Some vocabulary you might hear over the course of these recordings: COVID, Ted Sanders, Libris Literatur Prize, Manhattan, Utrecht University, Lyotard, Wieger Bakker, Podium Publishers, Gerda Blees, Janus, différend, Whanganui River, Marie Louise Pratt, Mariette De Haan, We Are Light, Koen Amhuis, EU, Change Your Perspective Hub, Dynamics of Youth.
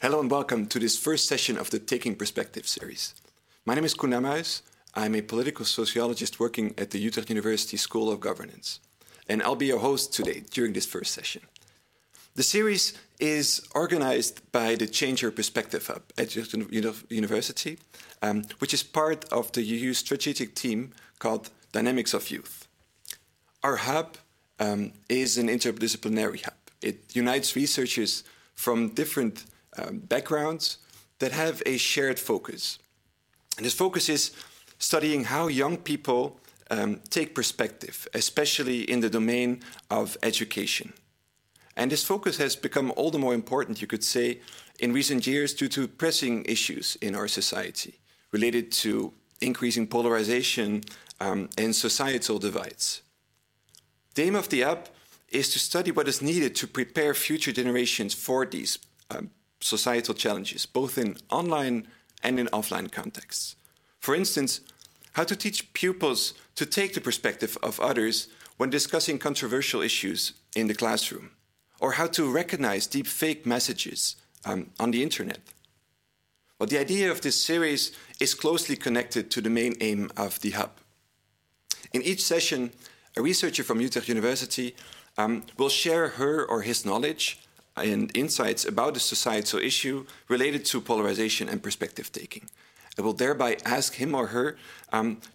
Hello and welcome to this first session of the Taking Perspective series. My name is Koen Amhuis. I'm a political sociologist working at the Utrecht University School of Governance. And I'll be your host today during this first session. The series is organized by the Change Your Perspective Hub at Utrecht University, which is part of the EU strategic team called Dynamics of Youth. Our hub is an interdisciplinary hub. It unites researchers from different backgrounds that have a shared focus. And this focus is studying how young people take perspective, especially in the domain of education. And this focus has become all the more important, you could say, in recent years due to pressing issues in our society related to increasing polarization and societal divides. The aim of the app is to study what is needed to prepare future generations for these societal challenges, both in online and in offline contexts. For instance, how to teach pupils to take the perspective of others when discussing controversial issues in the classroom, or how to recognize deep fake messages on the internet. Well, the idea of this series is closely connected to the main aim of the hub. In each session, a researcher from Utrecht University will share her or his knowledge and insights about the societal issue related to polarization and perspective taking. I will thereby ask him or her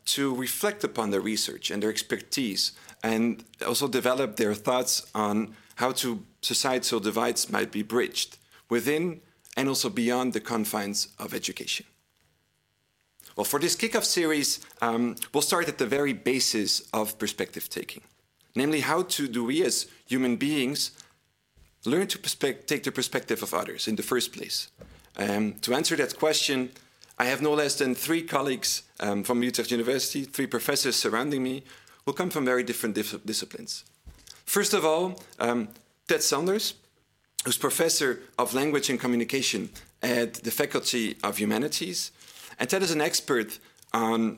to reflect upon their research and their expertise and also develop their thoughts on how societal divides might be bridged within and also beyond the confines of education. Well, for this kickoff series, we'll start at the very basis of perspective taking, namely how do we as human beings learn to take the perspective of others in the first place. To answer that question, I have no less than three colleagues from Utrecht University, three professors surrounding me, who come from very different disciplines. First of all, Ted Sanders, who's professor of language and communication at the Faculty of Humanities. And Ted is an expert on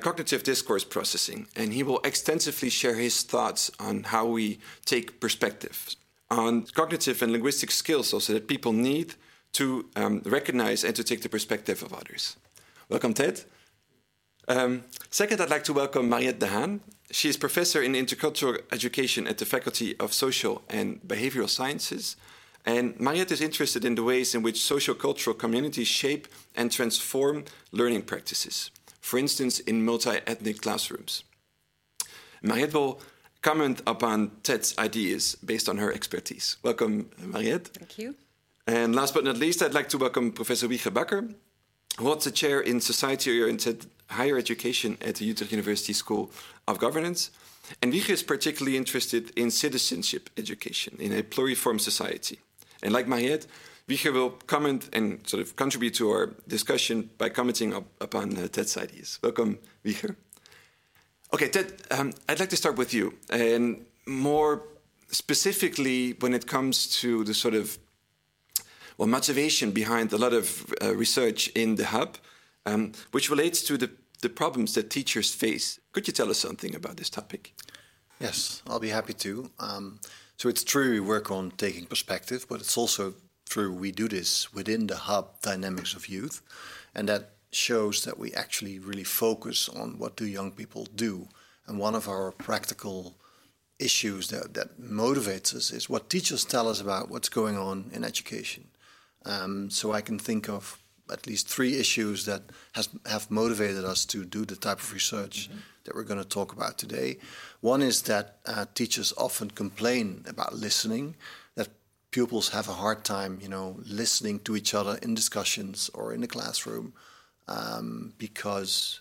cognitive discourse processing, and he will extensively share his thoughts on how we take perspectives, on cognitive and linguistic skills also that people need to recognize and to take the perspective of others. Welcome, Ted. Second, I'd like to welcome Mariette De Haan. She is professor in intercultural education at the Faculty of Social and Behavioral Sciences. And Mariette is interested in the ways in which socio-cultural communities shape and transform learning practices, for instance, in multi-ethnic classrooms. Mariette will comment upon Ted's ideas based on her expertise. Welcome, Mariette. Thank you. And last but not least, I'd like to welcome Professor Wieger Bakker, who holds a chair in Society Oriented Higher Education at the Utrecht University School of Governance. And Wieger is particularly interested in citizenship education in a pluriform society. And like Mariette, Wieger will comment and sort of contribute to our discussion by commenting upon Ted's ideas. Welcome, Wieger. Okay, Ted, I'd like to start with you. And more specifically, when it comes to the sort of motivation behind a lot of research in the hub, which relates to the problems that teachers face. Could you tell us something about this topic? Yes, I'll be happy to. So it's true we work on taking perspective, but it's also true we do this within the hub Dynamics of Youth. And that shows that we actually really focus on what do young people do. And one of our practical issues that motivates us is what teachers tell us about what's going on in education. So I can think of at least three issues that have motivated us to do the type of research that we're going to talk about today. One is that teachers often complain about listening, that pupils have a hard time, listening to each other in discussions or in the classroom because,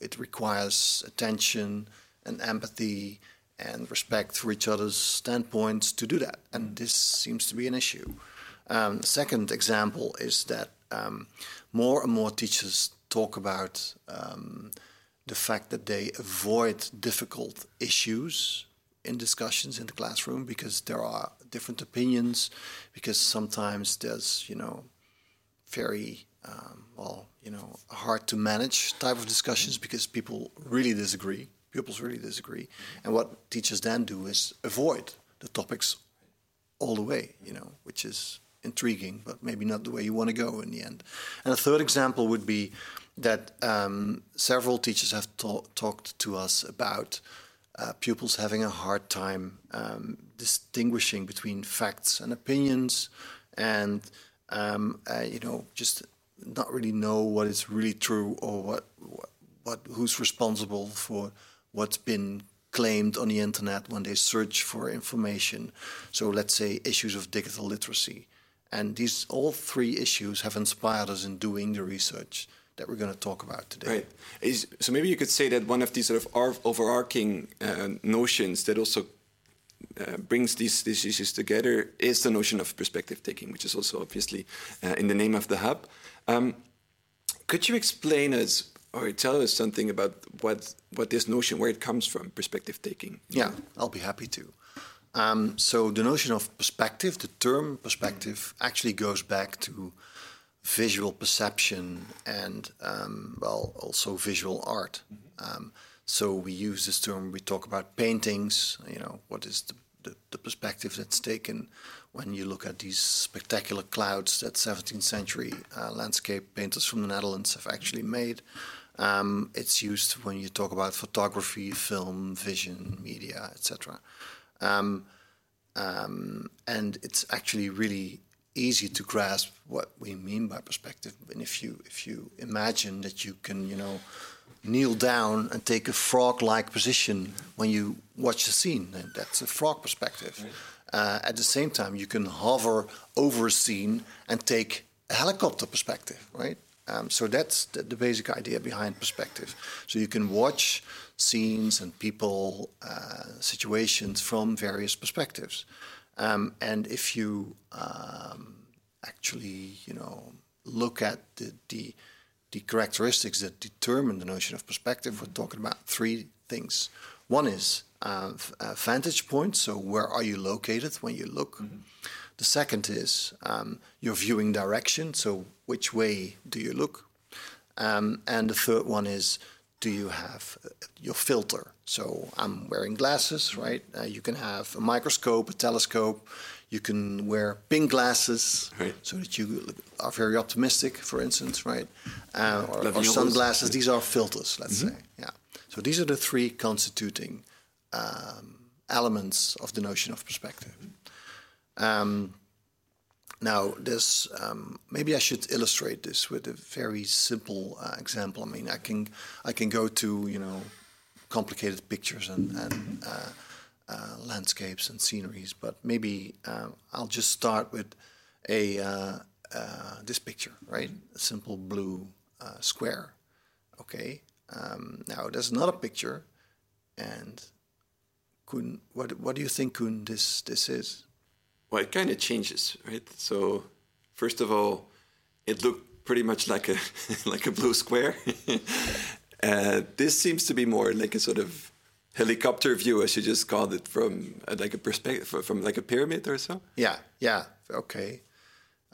it requires attention and empathy and respect for each other's standpoints to do that. And this seems to be an issue. Second example is that more and more teachers talk about the fact that they avoid difficult issues in discussions in the classroom because there are different opinions, because sometimes there's, very, hard to manage type of discussions because people really disagree. Pupils really disagree. And what teachers then do is avoid the topics all the way, which is intriguing, but maybe not the way you want to go in the end. And a third example would be that several teachers have talked to us about pupils having a hard time distinguishing between facts and opinions, and just not really know what is really true or what who's responsible for what's been claimed on the internet when they search for information. So let's say issues of digital literacy. And these all three issues have inspired us in doing the research that we're going to talk about today. Right. So maybe you could say that one of these sort of overarching notions that also brings these issues together is the notion of perspective taking, which is also obviously in the name of the hub. Could you explain us or tell us something about what this notion, where it comes from, perspective taking? Yeah, I'll be happy to. So the notion of perspective, the term perspective, actually goes back to visual perception and, also visual art. So we use this term, we talk about paintings, what is the perspective that's taken when you look at these spectacular clouds that 17th century landscape painters from the Netherlands have actually made. It's used when you talk about photography, film, vision, media, etc. And it's actually really easy to grasp what we mean by perspective. And if you imagine that you can, kneel down and take a frog-like position when you watch the scene, and that's a frog perspective. Right. At the same time, you can hover over a scene and take a helicopter perspective, right? So that's the basic idea behind perspective. So you can watch scenes and people, situations from various perspectives. And if you actually, look at the characteristics that determine the notion of perspective, we're talking about three things. One is vantage point, so where are you located when you look? Mm-hmm. The second is your viewing direction, so which way do you look? And the third one is, do you have your filter? So I'm wearing glasses, right? You can have a microscope, a telescope. You can wear pink glasses, right, so that you are very optimistic, for instance, right? Or sunglasses. These are filters, let's say. Yeah. So these are the three constituting elements of the notion of perspective. Now, there's maybe I should illustrate this with a very simple example. I mean, I can go to complicated pictures and landscapes and sceneries, but maybe I'll just start with this picture, right? A simple blue square. Okay. Now there's another picture, and Koen, what do you think, Koen? This is. Well, it kind of changes, right? So, first of all, it looked pretty much like a like a blue square. This seems to be more like a sort of helicopter view, as you just called it, from like a perspective, from like a pyramid or so. Yeah, okay.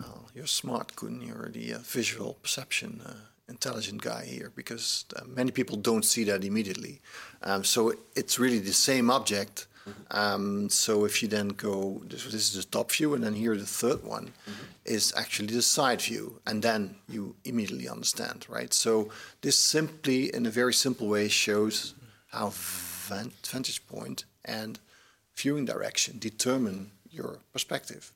Oh, you're smart, Koen. You're the visual perception intelligent guy here, because many people don't see that immediately. So it's really the same object. So if you then go, this is the top view, and then here the third one is actually the side view, and then you immediately understand, right? So this simply, in a very simple way, shows how vantage point and viewing direction determine your perspective.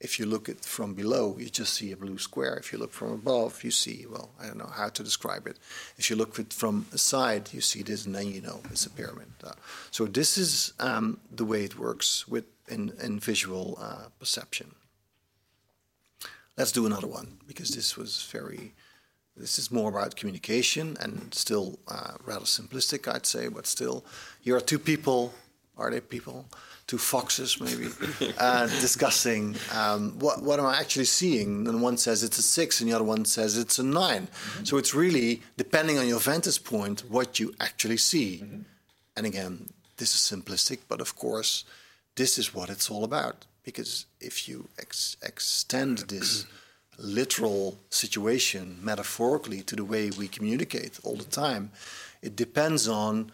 If you look at from below, you just see a blue square. If you look from above, you see, well, I don't know how to describe it. If you look from a side, you see this, and then you know it's a pyramid. So this is the way it works in visual perception. Let's do another one, because this is more about communication and still rather simplistic, I'd say, but still, here are two people. Are they people? Two foxes, maybe, discussing what am I actually seeing? And one says it's a 6, and the other one says it's a 9. Mm-hmm. So it's really, depending on your vantage point, what you actually see. Mm-hmm. And again, this is simplistic, but of course, this is what it's all about. Because if you extend this literal situation metaphorically to the way we communicate all the time, it depends on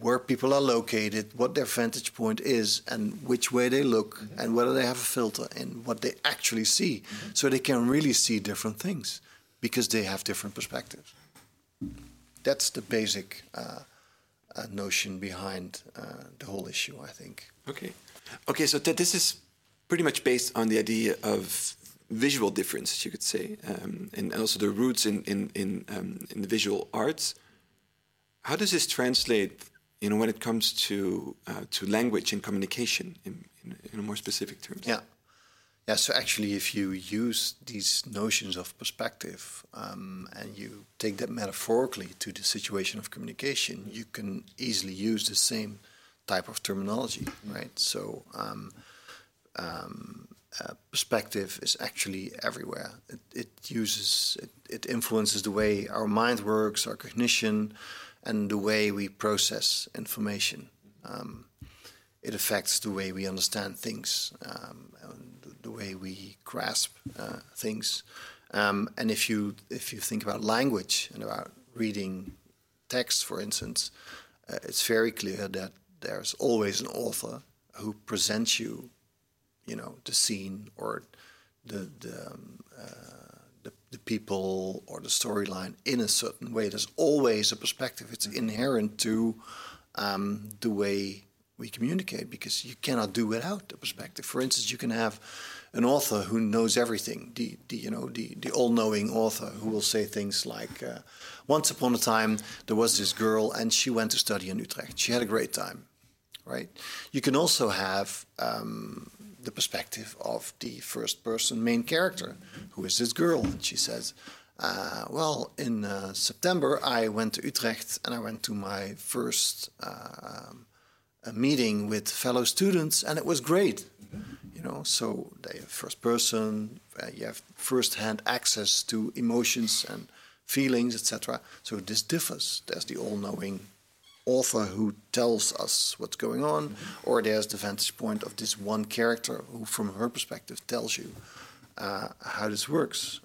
where people are located, what their vantage point is, and which way they look, mm-hmm. and whether they have a filter in what they actually see. Mm-hmm. So they can really see different things because they have different perspectives. That's the basic notion behind the whole issue, I think. Okay, so Ted, this is pretty much based on the idea of visual difference, you could say, and also the roots in the visual arts. How does this translate, when it comes to language and communication in more specific terms? Yeah. So actually, if you use these notions of perspective and you take that metaphorically to the situation of communication, you can easily use the same type of terminology, right? So perspective is actually everywhere. It influences the way our mind works, our cognition, and the way we process information. It affects the way we understand things, and the way we grasp things. And if you think about language and about reading text, for instance, it's very clear that there's always an author who presents you, the scene or the people or the storyline in a certain way. There's always a perspective. It's inherent to the way we communicate, because you cannot do without a perspective. For instance, you can have an author who knows everything, the all-knowing author who will say things like, once upon a time there was this girl and she went to study in Utrecht. She had a great time, right? You can also have the perspective of the first-person main character, who is this girl. And she says, in September I went to Utrecht and I went to my first meeting with fellow students and it was great. So they have first person, you have first-hand access to emotions and feelings, etc. So this differs. There's the all-knowing author who tells us what's going on, mm-hmm. or there's the vantage point of this one character who, from her perspective, tells you how this works.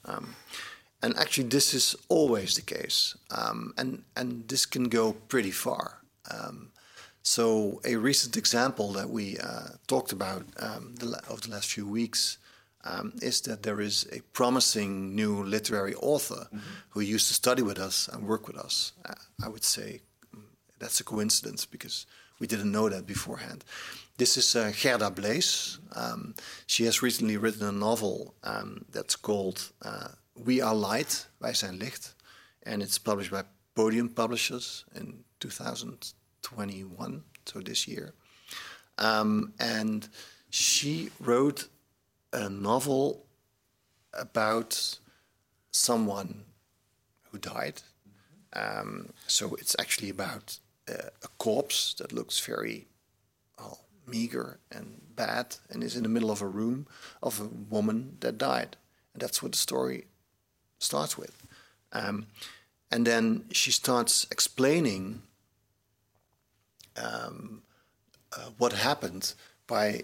And actually, this is always the case, and this can go pretty far. So a recent example that we talked about over the last few weeks is that there is a promising new literary author mm-hmm. who used to study with us and work with us. I would say that's a coincidence because we didn't know that beforehand. This is Gerda Blees. She has recently written a novel that's called We Are Light, Wij Zijn Licht, and it's published by Podium Publishers in 2021, so this year. And she wrote a novel about someone who died. So it's actually about a corpse that looks very meager and bad and is in the middle of a room of a woman that died. And that's what the story starts with. And then she starts explaining what happened by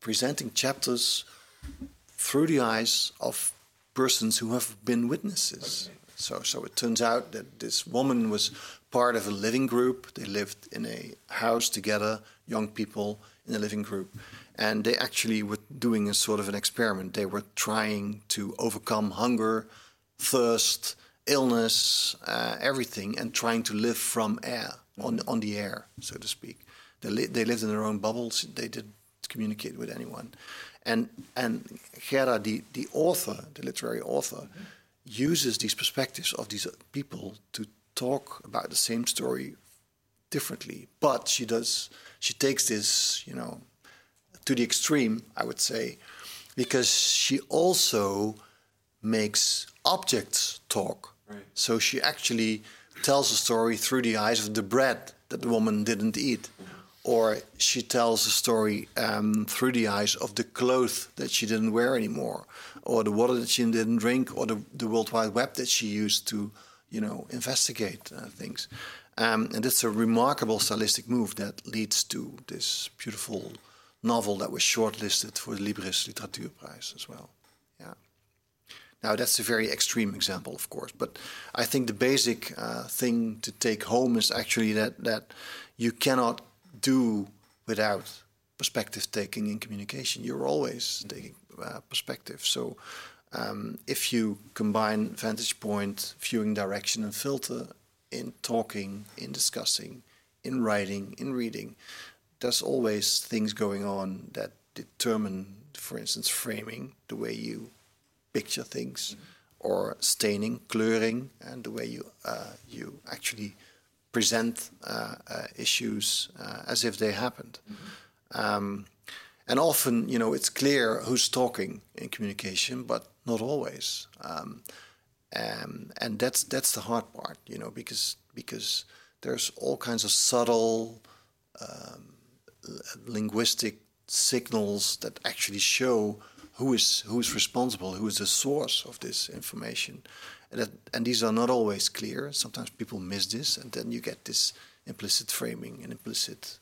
presenting chapters through the eyes of persons who have been witnesses. Okay. So it turns out that this woman was part of a living group. They lived in a house together, young people in a living group. And they actually were doing a sort of an experiment. They were trying to overcome hunger, thirst, illness, everything, and trying to live from air, on the air, so to speak. They lived in their own bubbles. They didn't communicate with anyone. And Gerda, the author, the literary author, uses these perspectives of these people to talk about the same story differently, but she takes this, to the extreme, I would say, because she also makes objects talk. Right. So she actually tells a story through the eyes of the bread that the woman didn't eat, or she tells a story through the eyes of the clothes that she didn't wear anymore, or the water that she didn't drink, or the World Wide Web that she used to, investigate things. And it's a remarkable stylistic move that leads to this beautiful novel that was shortlisted for the Libris Literatur Prize as well. Yeah, Now, that's a very extreme example, of course, but I think the basic thing to take home is actually that you cannot do without perspective taking in communication. You're always taking perspective. So if you combine vantage point, viewing direction and filter in talking, in discussing, in writing, in reading, there's always things going on that determine, for instance, framing, the way you picture things, or staining, kleuring, and the way you actually present issues as if they happened. Mm-hmm. And often, you know, it's clear who's talking in communication, but not always. And that's the hard part, you know, because there's all kinds of subtle linguistic signals that actually show who is responsible, who is the source of this information, and these are not always clear. Sometimes people miss this, and then you get this implicit framing and implicit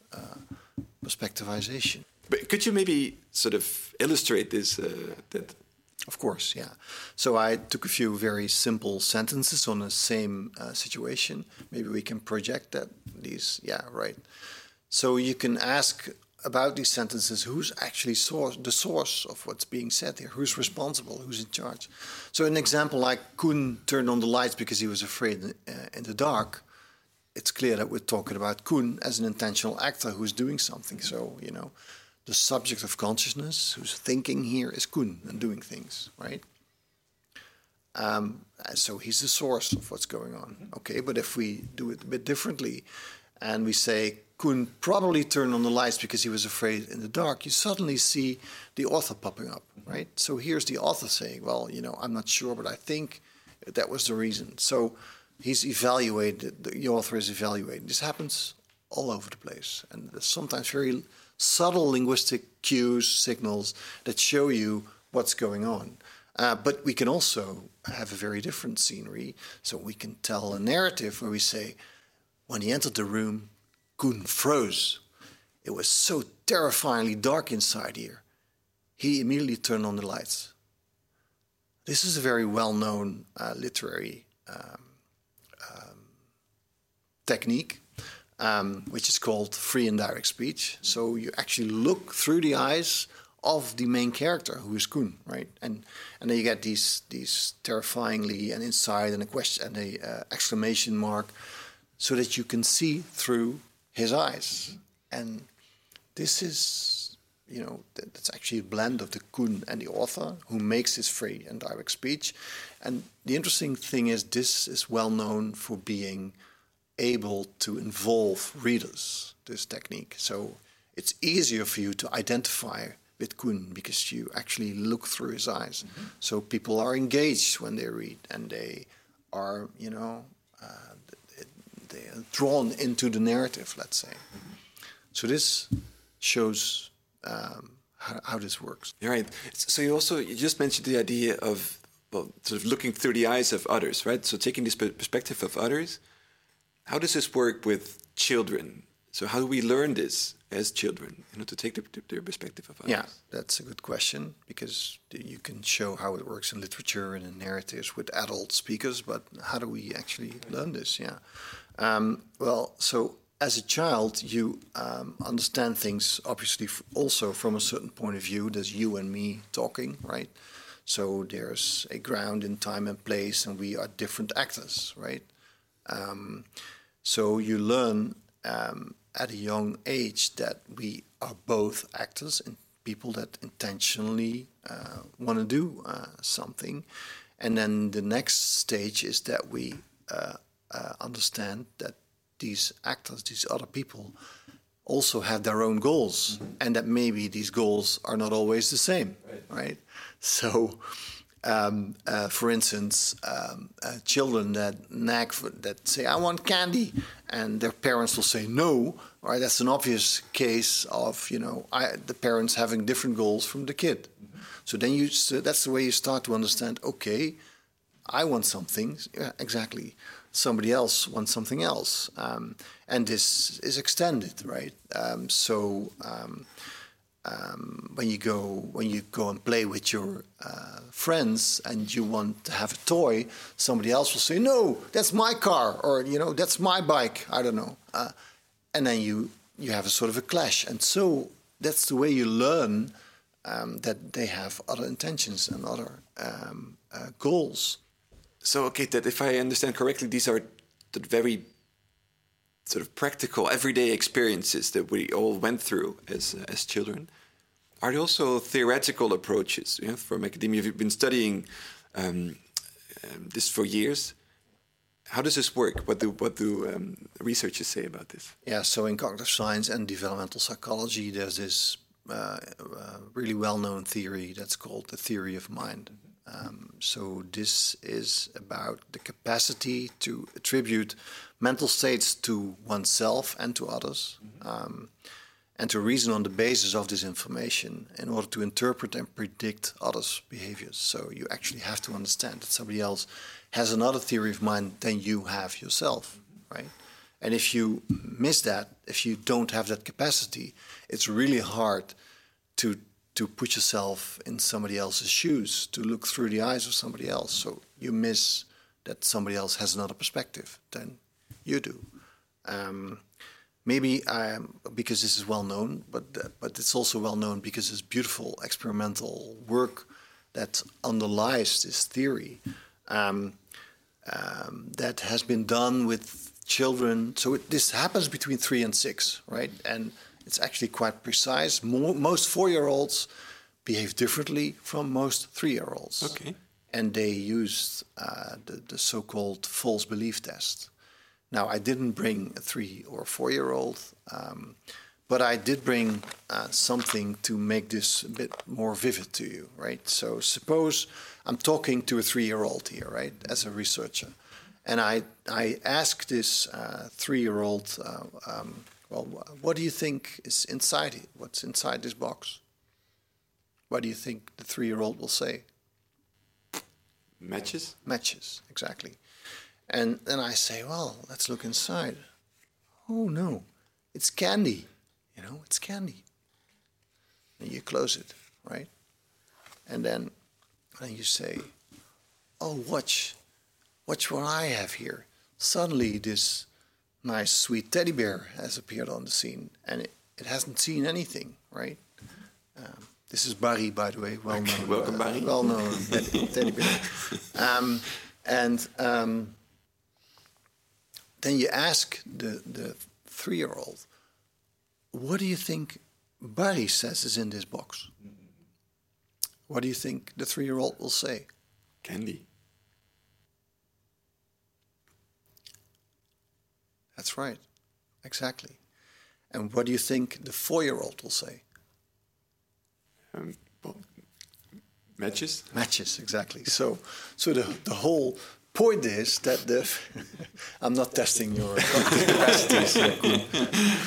perspectivization. But could you maybe sort of illustrate this? That? Of course, yeah. So I took a few very simple sentences on the same situation. Maybe we can project that. These, yeah, right. So you can ask about these sentences, who's actually the source of what's being said here? Who's responsible? Who's in charge? So an example like Koen turned on the lights because he was afraid in the dark. It's clear that we're talking about Koen as an intentional actor who's doing something. So, you know, the subject of consciousness, who's thinking here, is Koen and doing things, right? So he's the source of what's going on. Okay, but if we do it a bit differently and we say, Koen probably turned on the lights because he was afraid in the dark, you suddenly see the author popping up, right? So here's the author saying, well, you know, I'm not sure, but I think that was the reason. So he's evaluated, the author is evaluating. This happens all over the place. And there's sometimes very subtle linguistic cues, signals that show you what's going on. But we can also have a very different scenery. So we can tell a narrative where we say, when he entered the room, Koen froze. It was so terrifyingly dark inside here. He immediately turned on the lights. This is a very well-known literary technique, which is called free and direct speech. So you actually look through the eyes of the main character, who is Koen, right? And then you get these terrifyingly and inside and a question and a exclamation mark, so that you can see through his eyes. And this is, you know, that's actually a blend of the Koen and the author who makes his free and direct speech. And the interesting thing is this is well known for being able to involve readers, this technique. So it's easier for you to identify with Koen because you actually look through his eyes. Mm-hmm. So people are engaged when they read and they are, you know, they are drawn into the narrative, let's say. So this shows how this works. All right. So you just mentioned the idea of, well, sort of looking through the eyes of others, right? So taking this perspective of others, how does this work with children? So how do we learn this as children, you know, to take their perspective of others? Yeah, that's a good question, because you can show how it works in literature and in narratives with adult speakers, but how do we actually learn this? Yeah. Well, so as a child, you understand things, obviously, also from a certain point of view. There's you and me talking, right? So there's a ground in time and place, and we are different actors, right? So you learn at a young age that we are both actors and people that intentionally want to do something. And then the next stage is that we understand that these actors, these other people, also have their own goals, mm-hmm. and that maybe these goals are not always the same, right? So, for instance, children that nag that say, "I want candy," and their parents will say no, right? That's an obvious case of, you know, the parents having different goals from the kid. Mm-hmm. So then that's the way you start to understand, okay, I want something, yeah, exactly. Somebody else wants something else. And this is extended, right? when you go and play with your friends and you want to have a toy, somebody else will say, "No, that's my car," or "That's my bike." I don't know, and then you have a sort of a clash, and so that's the way you learn that they have other intentions and other goals. So, okay, Ted, if I understand correctly, these are the very sort of practical, everyday experiences that we all went through as children. Are there also theoretical approaches from academia? You've been studying this for years. How does this work? What do researchers say about this? Yeah, so in cognitive science and developmental psychology, there's this really well-known theory that's called the theory of mind. So this is about the capacity to attribute mental states to oneself and to others, and to reason on the basis of this information in order to interpret and predict others' behaviors. So you actually have to understand that somebody else has another theory of mind than you have yourself, right? And if you miss that, if you don't have that capacity, it's really hard to put yourself in somebody else's shoes, to look through the eyes of somebody else. So you miss that somebody else has another perspective than you do. Maybe because this is well known, but it's also well known because it's beautiful experimental work that underlies this theory that has been done with children. So this happens between 3 and 6, right? And it's actually quite precise. Most 4-year-olds behave differently from most 3-year-olds. Okay. And they used the so-called false belief test. Now, I didn't bring a 3- or 4-year-old, but I did bring something to make this a bit more vivid to you, right? So suppose I'm talking to a 3-year-old here, right, as a researcher. And I ask this 3-year-old... Well, what do you think is inside it? What's inside this box? What do you think the 3-year-old will say? Matches? Matches, exactly. And then I say, well, let's look inside. Oh, no, it's candy. It's candy. And you close it, right? And then you say, oh, watch what I have here. Suddenly this... nice sweet teddy bear has appeared on the scene, and it hasn't seen anything, right? This is Barry, by the way, well known. Welcome, Barry. Well known teddy bear. And then you ask the 3-year-old, what do you think Barry says is in this box? What do you think the 3-year-old will say? Candy. That's right, exactly. And what do you think the 4-year-old will say? Matches? Matches, exactly. So the whole point is that I'm not testing your capacities.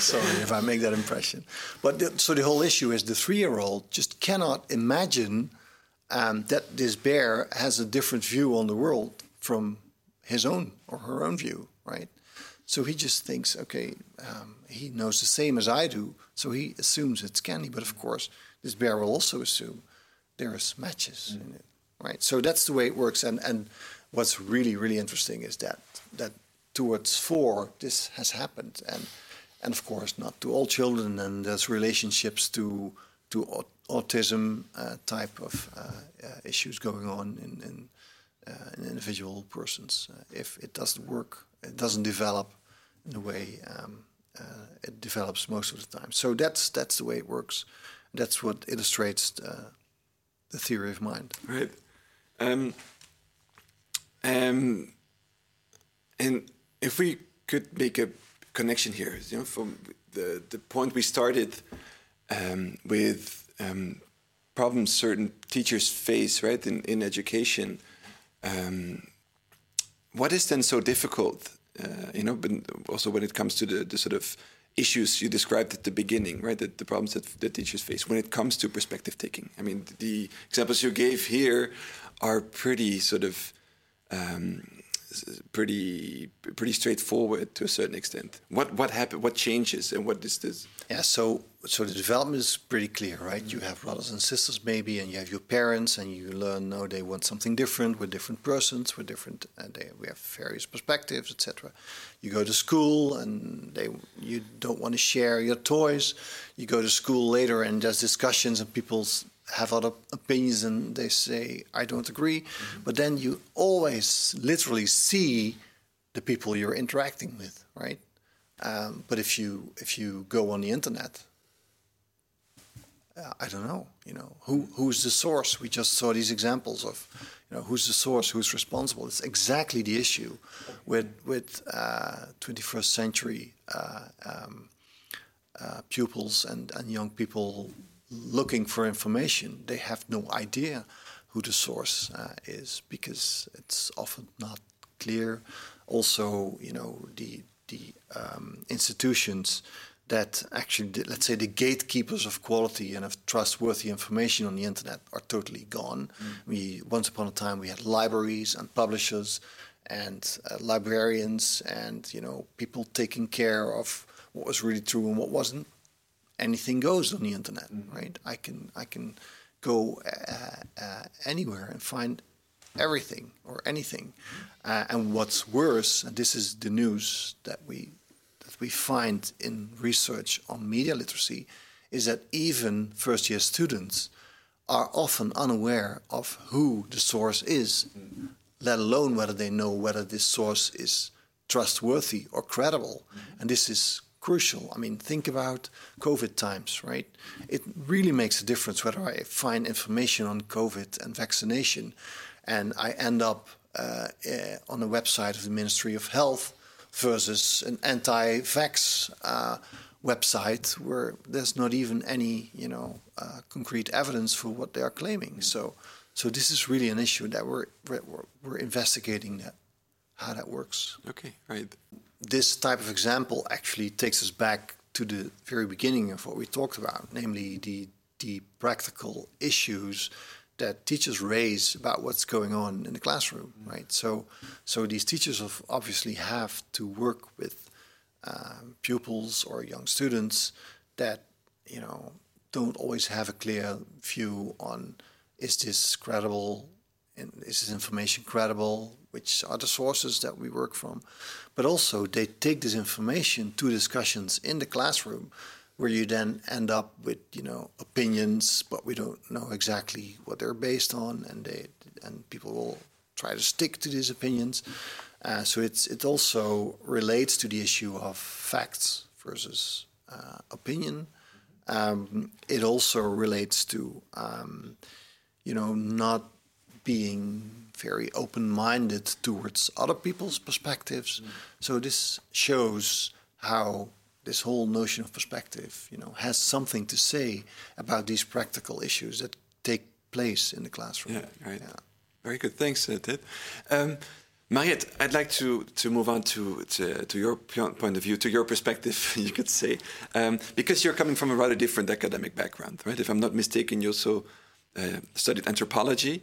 Sorry if I make that impression. But so the whole issue is the 3-year-old just cannot imagine that this bear has a different view on the world from his own or her own view, right? So he just thinks, okay, he knows the same as I do, so he assumes it's candy. But of course, this bear will also assume there is matches in it, right? So that's the way it works. And what's really, really interesting is that towards 4, this has happened. And of course, not to all children. And there's relationships to autism type of issues going on in individual persons. If it doesn't work, it doesn't develop in the way it develops most of the time. So that's the way it works. That's what illustrates the theory of mind. Right. And if we could make a connection here, from the point we started with problems certain teachers face, right, in education. What is then so difficult, but also when it comes to the sort of issues you described at the beginning, right, the problems that teachers face when it comes to perspective taking? I mean, the examples you gave here are pretty sort of pretty straightforward to a certain extent. What happened? What changes? And what is this? Yeah. So the development is pretty clear, right? Mm-hmm. You have brothers and sisters, maybe, and you have your parents, and you learn. No, they want something different. We're different persons. We're different. We have various perspectives, etc. You go to school, and you don't want to share your toys. You go to school later, and there's discussions, and people's have other opinions and they say, I don't agree. Mm-hmm. But then you always literally see the people you're interacting with, right? But if you go on the internet, I don't know, who's the source? We just saw these examples of, who's the source, who's responsible? It's exactly the issue with 21st century pupils and young people looking for information. They have no idea who the source is because it's often not clear. Also, the institutions that actually, let's say, the gatekeepers of quality and of trustworthy information on the internet are totally gone. Mm. Once upon a time, we had libraries and publishers and librarians and people taking care of what was really true and what wasn't. Anything goes on the internet, right? I can go anywhere and find everything or anything. And what's worse, and this is the news that we find in research on media literacy, is that even first-year students are often unaware of who the source is, let alone whether they know whether this source is trustworthy or credible. And this is crucial. I mean, think about COVID times, right? It really makes a difference whether I find information on COVID and vaccination and I end up on a website of the Ministry of Health versus an anti-vax website where there's not even any, concrete evidence for what they are claiming. So this is really an issue that we're investigating how that works. Okay, right. This type of example actually takes us back to the very beginning of what we talked about, namely the practical issues that teachers raise about what's going on in the classroom, right? So these teachers obviously have to work with pupils or young students that, don't always have a clear view on, is this credible? And is this information credible? Which are the sources that we work from? But also they take this information to discussions in the classroom where you then end up with, opinions, but we don't know exactly what they're based on, and people will try to stick to these opinions. So it also relates to the issue of facts versus opinion. It also relates to, not being very open-minded towards other people's perspectives. Mm. So this shows how this whole notion of perspective, has something to say about these practical issues that take place in the classroom. Yeah, right. Yeah. Very good. Thanks, Ted. Mariette, I'd like to move on to your point of view, to your perspective, you could say, because you're coming from a rather different academic background, right? If I'm not mistaken, you also studied anthropology.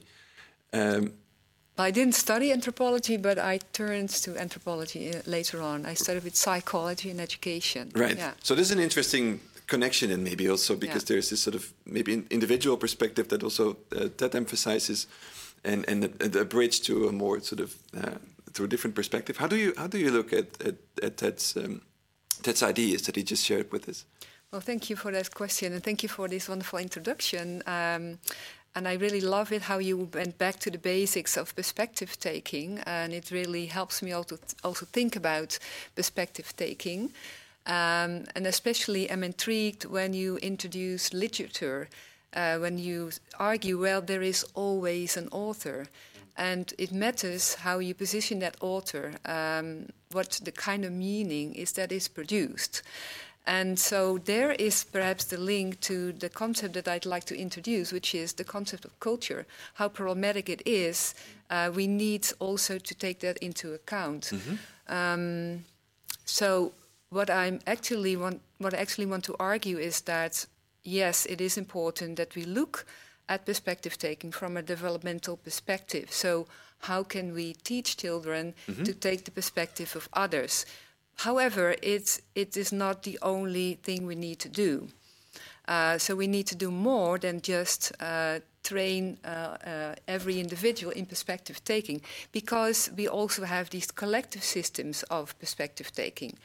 I didn't study anthropology, but I turned to anthropology later on. I started with psychology and education. Right. Yeah. So there's an interesting connection, and maybe also because there's this sort of maybe individual perspective that also Ted emphasizes, and a bridge to a more sort of to a different perspective. How do you look at Ted's ideas that he just shared with us? Well, thank you for that question, and thank you for this wonderful introduction. And I really love it how you went back to the basics of perspective taking. And it really helps me also think about perspective taking. And especially I'm intrigued when you introduce literature, when you argue, well, there is always an author. And it matters how you position that author, what the kind of meaning is that is produced. And so there is perhaps the link to the concept that I'd like to introduce, which is the concept of culture, how problematic it is. We need also to take that into account. Mm-hmm. So what I actually want to argue is that, yes, it is important that we look at perspective taking from a developmental perspective. So how can we teach children to take the perspective of others? However, it is not the only thing we need to do. So we need to do more than just train every individual in perspective taking, because we also have these collective systems of perspective taking.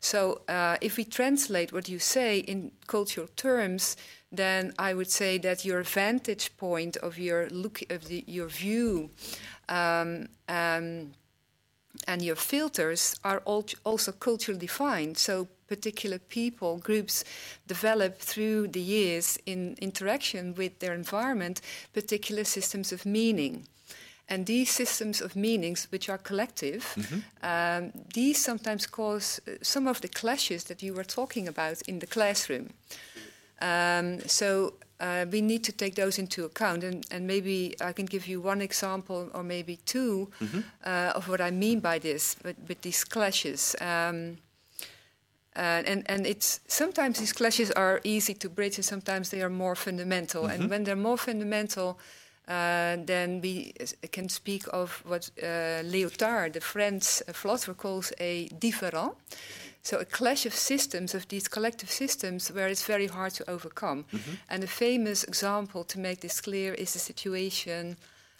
So if we translate what you say in cultural terms, then I would say that your vantage point of your look, of your view, and your filters are also culturally defined. So particular people, groups develop through the years in interaction with their environment, particular systems of meaning. And these systems of meanings, which are collective, these sometimes cause some of the clashes that you were talking about in the classroom. So we need to take those into account. And maybe I can give you one example, or maybe two, of what I mean by this, with these clashes. And it's sometimes these clashes are easy to bridge, and sometimes they are more fundamental. And when they're more fundamental, then we can speak of what Lyotard, the French philosopher, calls a différend. So a clash of systems, of these collective systems, where it's very hard to overcome. And a famous example to make this clear is the situation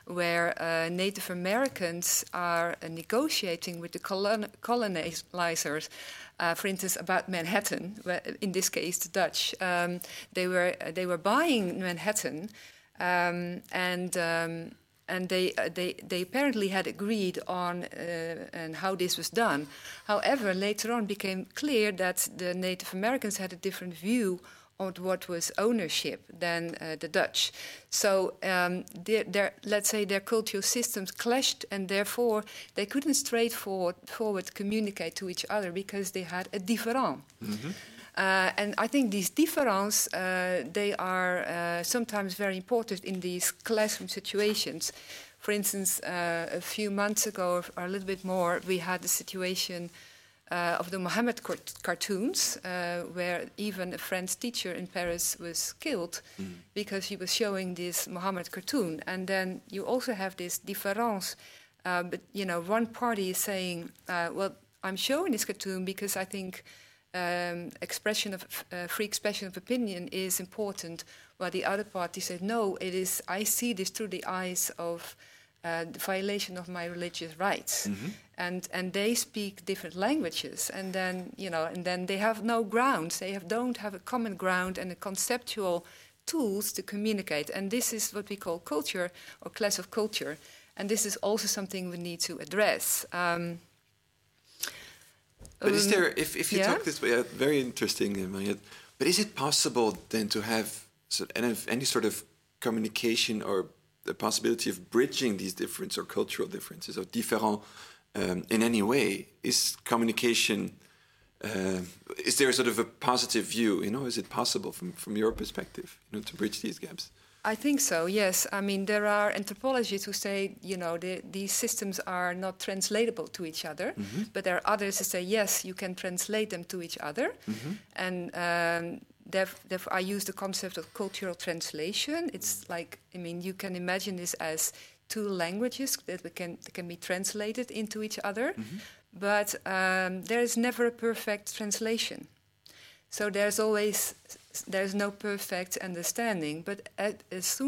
where Native Americans are negotiating with the colonizers, for instance, about Manhattan, where, in this case the Dutch. They were buying Manhattan, and they apparently had agreed on and how this was done. However, later on became clear that the Native Americans had a different view on what was ownership than the Dutch. So their cultural systems clashed, and therefore they couldn't straightforward communicate to each other because they had a différend. And I think these differences, they are sometimes very important in these classroom situations. For instance, a few months ago, or a little bit more, we had the situation of the Mohammed cartoons, where even a French teacher in Paris was killed because he was showing this Mohammed cartoon. And then you also have this difference. But, you know, one party is saying, well, I'm showing this cartoon because I think free expression of opinion is important, while the other party said, no, it is, I see this through the eyes of the violation of my religious rights. And they speak different languages, and then, you know, and then they have no grounds, don't have a common ground and a conceptual tools to communicate. And this is what we call culture, or clash of culture, and this is also something we need to address. But is there, if you talk this way, very interesting, Mariette, but is it possible then to have any sort of communication or the possibility of bridging these differences or cultural differences or différents in any way? Is communication, is there a sort of a positive view, you know, is it possible from your perspective, you know, to bridge these gaps? I think so, yes. I mean, there are anthropologists who say, you know, these systems are not translatable to each other, but there are others who say, yes, you can translate them to each other. And therefore I use the concept of cultural translation. It's like, I mean, you can imagine this as two languages that can be translated into each other, but there is never a perfect translation. So there's no perfect understanding, but as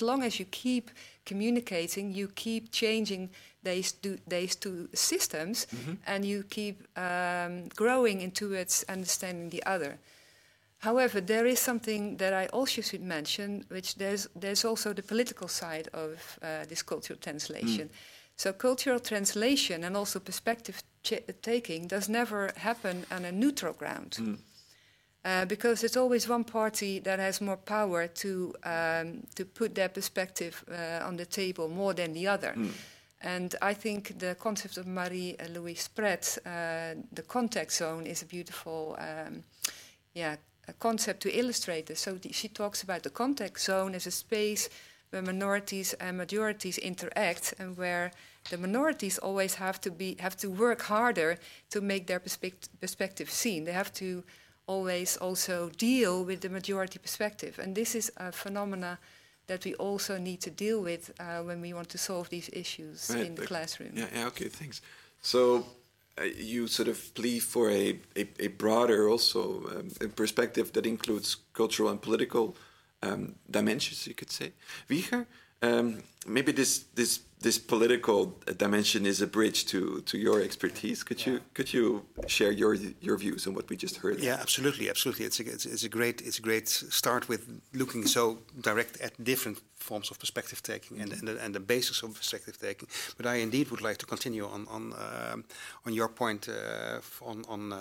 long as you keep communicating, you keep changing these two systems, and you keep growing into its understanding the other. However, there is something that I also should mention, which there's also the political side of this cultural translation. So cultural translation and also perspective taking does never happen on a neutral ground. Because it's always one party that has more power to put their perspective on the table more than the other. And I think the concept of Marie Louise Pratt, the contact zone, is a beautiful a concept to illustrate this. So she talks about the contact zone as a space where minorities and majorities interact, and where the minorities always have to work harder to make their perspective seen. They have to always also deal with the majority perspective. And this is a phenomena that we also need to deal with when we want to solve these issues in the classroom. Yeah, okay, thanks. So you sort of plead for a broader also a perspective that includes cultural and political dimensions, you could say. Wieger, maybe this political dimension is a bridge to your expertise. Could you share your views on what we just heard? Yeah, absolutely. It's a great start with looking so direct at different forms of perspective taking and the basics of perspective taking. But I indeed would like to continue on your point on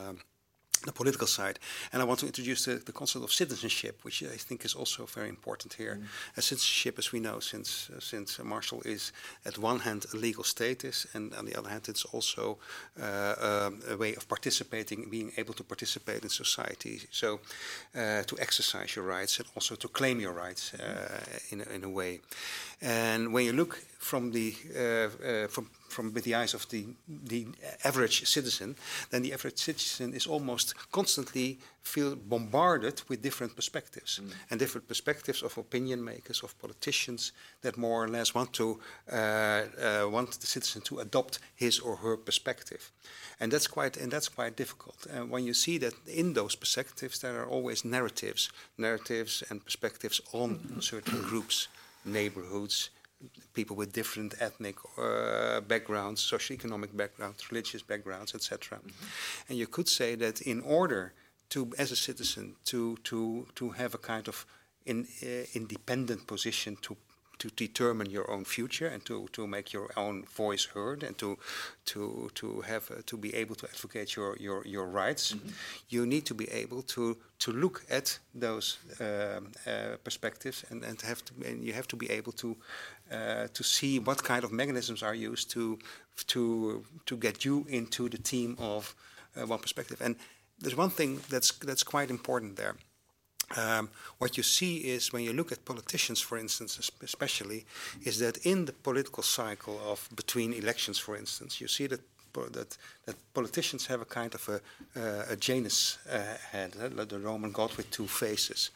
the political side, and I want to introduce the concept of citizenship, which I think is also very important here. Citizenship, as we know, since Marshall, is at one hand a legal status, and on the other hand it's also a way of participating, being able to participate in society, so to exercise your rights and also to claim your rights in a way. And when you look from with the eyes of the average citizen, then the average citizen is almost constantly bombarded with different perspectives and different perspectives of opinion makers, of politicians, that more or less want the citizen to adopt his or her perspective, and that's quite difficult. And when you see that in those perspectives there are always narratives and perspectives on certain groups, neighborhoods, people with different ethnic backgrounds, socioeconomic backgrounds, religious backgrounds, etc. And you could say that in order to, as a citizen, to have a kind of independent position to determine your own future and to make your own voice heard and to be able to advocate your rights, you need to be able to look at those perspectives and you have to be able to see what kind of mechanisms are used to get you into the team of one perspective. And there's one thing that's quite important there. What you see is, when you look at politicians, for instance, especially, is that in the political cycle of between elections, for instance, you see that politicians have a kind of a Janus head, like the Roman god with two faces.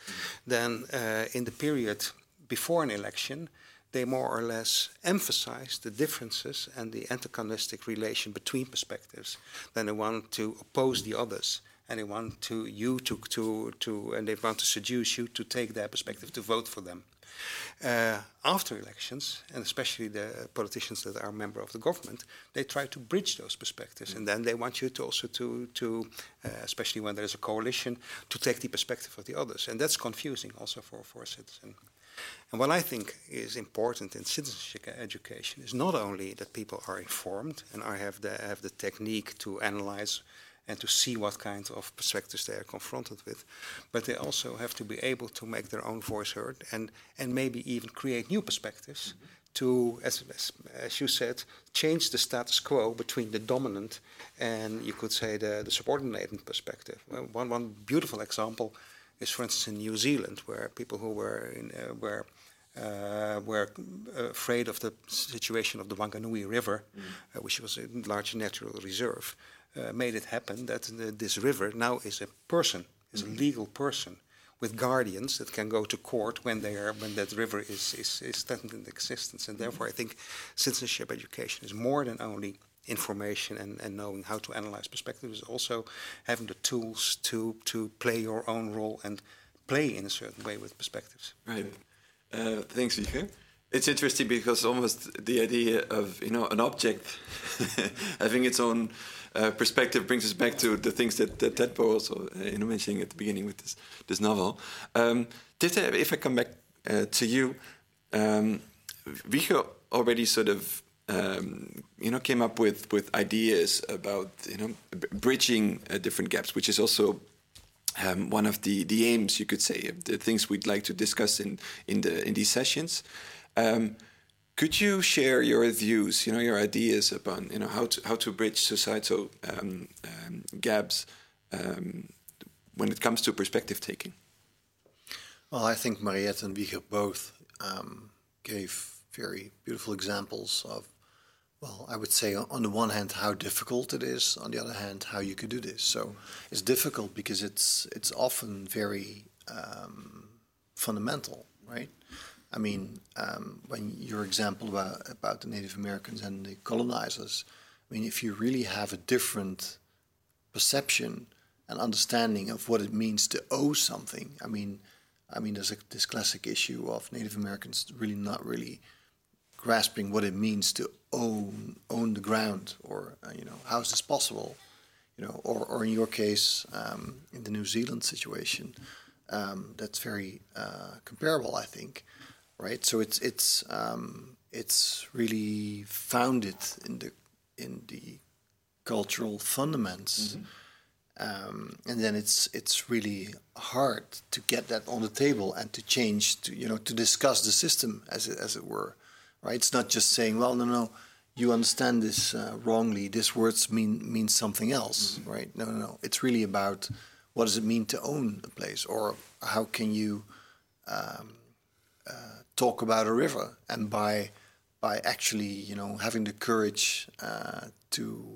Then in the period before an election, they more or less emphasize the differences and the antagonistic relation between perspectives. Then they want to oppose the others. And they want to seduce you to take their perspective, to vote for them. After elections, and especially the politicians that are a member of the government, they try to bridge those perspectives, and then they want you to also to especially when there is a coalition, to take the perspective of the others, and that's confusing also for a citizen. And what I think is important in citizenship education is not only that people are informed and have the technique to analyze and to see what kind of perspectives they are confronted with, but they also have to be able to make their own voice heard and maybe even create new perspectives to, as you said, change the status quo between the dominant and, you could say, the subordinated perspective. One beautiful example is, for instance, in New Zealand, where people who were afraid of the situation of the Whanganui River, which was a large natural reserve, made it happen that this river now is a person, is a legal person, with guardians that can go to court when that river is threatened in existence. And therefore, I think citizenship education is more than only information and knowing how to analyze perspectives, also having the tools to play your own role and play in a certain way with perspectives. Right. Thanks, Wieger. It's interesting because almost the idea of an object having its own perspective brings us back to the things that Ted also mentioning at the beginning with this novel. If I come back to you, Wieger already sort of came up with ideas about bridging different gaps, which is also one of the aims, you could say, the things we'd like to discuss in these sessions. Could you share your views, your ideas upon, how to bridge societal gaps when it comes to perspective taking? Well, I think Mariette and Wieger both gave very beautiful examples of, well, I would say on the one hand how difficult it is, on the other hand how you could do this. So it's difficult because it's often very fundamental, right? I mean, when your example about the Native Americans and the colonizers, I mean, if you really have a different perception and understanding of what it means to owe something, I mean, there's this classic issue of Native Americans really not really grasping what it means to own the ground, or how is this possible, or in your case, in the New Zealand situation, that's very comparable, I think. Right, so it's really founded in the cultural fundaments, mm-hmm. And then it's really hard to get that on the table and to change, to discuss the system as it were. Right, it's not just saying, well, no, you understand this wrongly. These words means something else, mm-hmm. right? No, it's really about what does it mean to own a place, or how can you talk about a river, and by actually having the courage to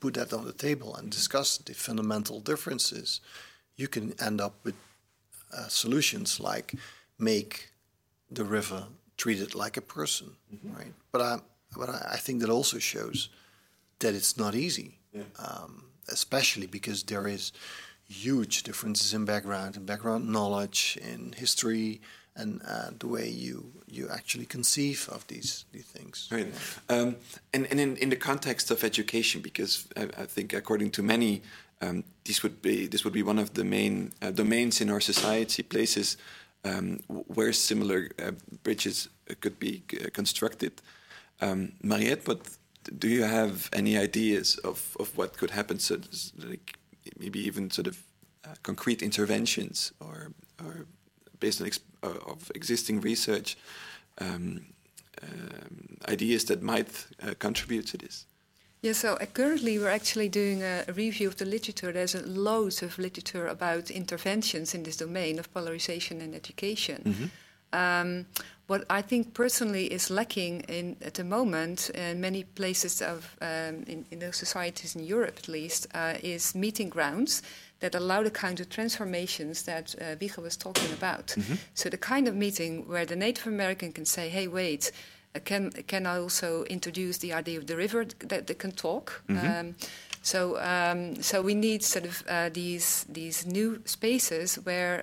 put that on the table and discuss the fundamental differences, you can end up with solutions like make the river treated like a person, mm-hmm. right? But I think that also shows that it's not easy, yeah. Especially because there is huge differences in background knowledge, in history, and the way you actually conceive of these things. Right. Yeah. And in the context of education, because I think according to many, this would be one of the main domains in our society, places where similar bridges could be constructed. Mariette, but do you have any ideas of what could happen? So, like, maybe even sort of concrete interventions, or based on of existing research, ideas that might contribute to this? Yeah, so currently we're actually doing a review of the literature. There's loads of literature about interventions in this domain of polarization and education. Mm-hmm. What I think personally is lacking at the moment in many places of in those societies in Europe, at least, is meeting grounds that allow the kind of transformations that Wieger was talking about. Mm-hmm. So the kind of meeting where the Native American can say, hey, wait, can I also introduce the idea of the river that they can talk? Mm-hmm. So we need sort of these new spaces where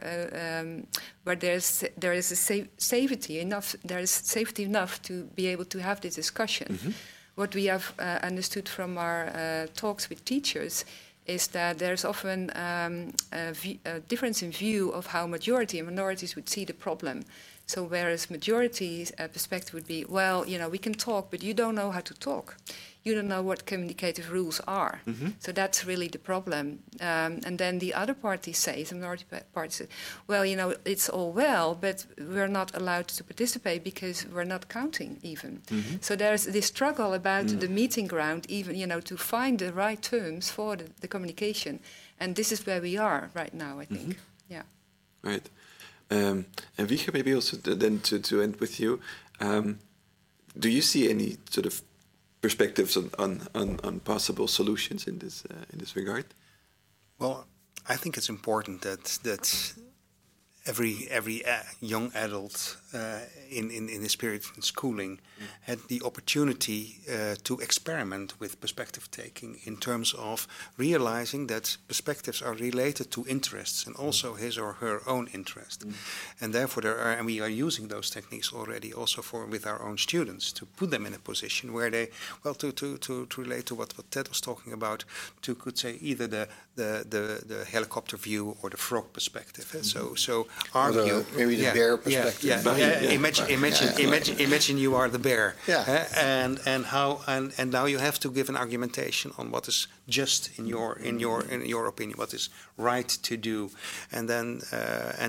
there is a safety enough. There is safety enough to be able to have this discussion. Mm-hmm. What we have understood from our talks with teachers is that there's often a difference in view of how majority and minorities would see the problem. So whereas majority's perspective would be, well, we can talk, but you don't know how to talk. You don't know what communicative rules are. Mm-hmm. So that's really the problem. And then the other party says, the minority party says, well, it's all well, but we're not allowed to participate because we're not counting even. Mm-hmm. So there's this struggle about the meeting ground, even, to find the right terms for the communication. And this is where we are right now, I think. Mm-hmm. Yeah. Right. And Wieger, maybe also then to end with you, do you see any sort of perspectives on possible solutions in this regard? Well, I think it's important that every young adult in his period in schooling had the opportunity to experiment with perspective taking, in terms of realizing that perspectives are related to interests and also his or her own interest, and therefore we are using those techniques already also with our own students, to put them in a position where they, well, to relate to what Ted was talking about, to could say either the helicopter view or the frog perspective. Mm-hmm. So our view, maybe the bear perspective. Yeah. Imagine you are the bear, and now you have to give an argumentation on what is just in your opinion, what is right to do, and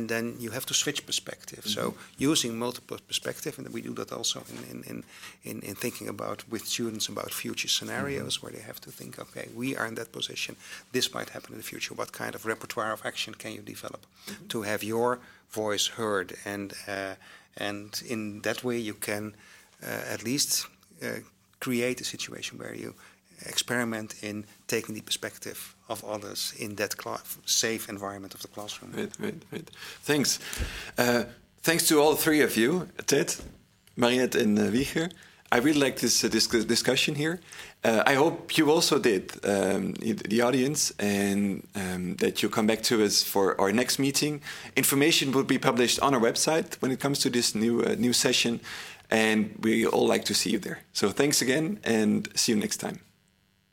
then you have to switch perspective. Mm-hmm. So using multiple perspective, and we do that also in thinking about with students about future scenarios, mm-hmm. where they have to think, okay, we are in that position. This might happen in the future. What kind of repertoire of action can you develop to have your voice heard, and in that way you can at least create a situation where you experiment in taking the perspective of others in that safe environment of the classroom. Right. Thanks. Thanks to all three of you, Ted, Mariette and Wieger. I really like this discussion here. I hope you also did, the audience, and that you come back to us for our next meeting. Information will be published on our website when it comes to this new session, and we all like to see you there. So thanks again, and see you next time.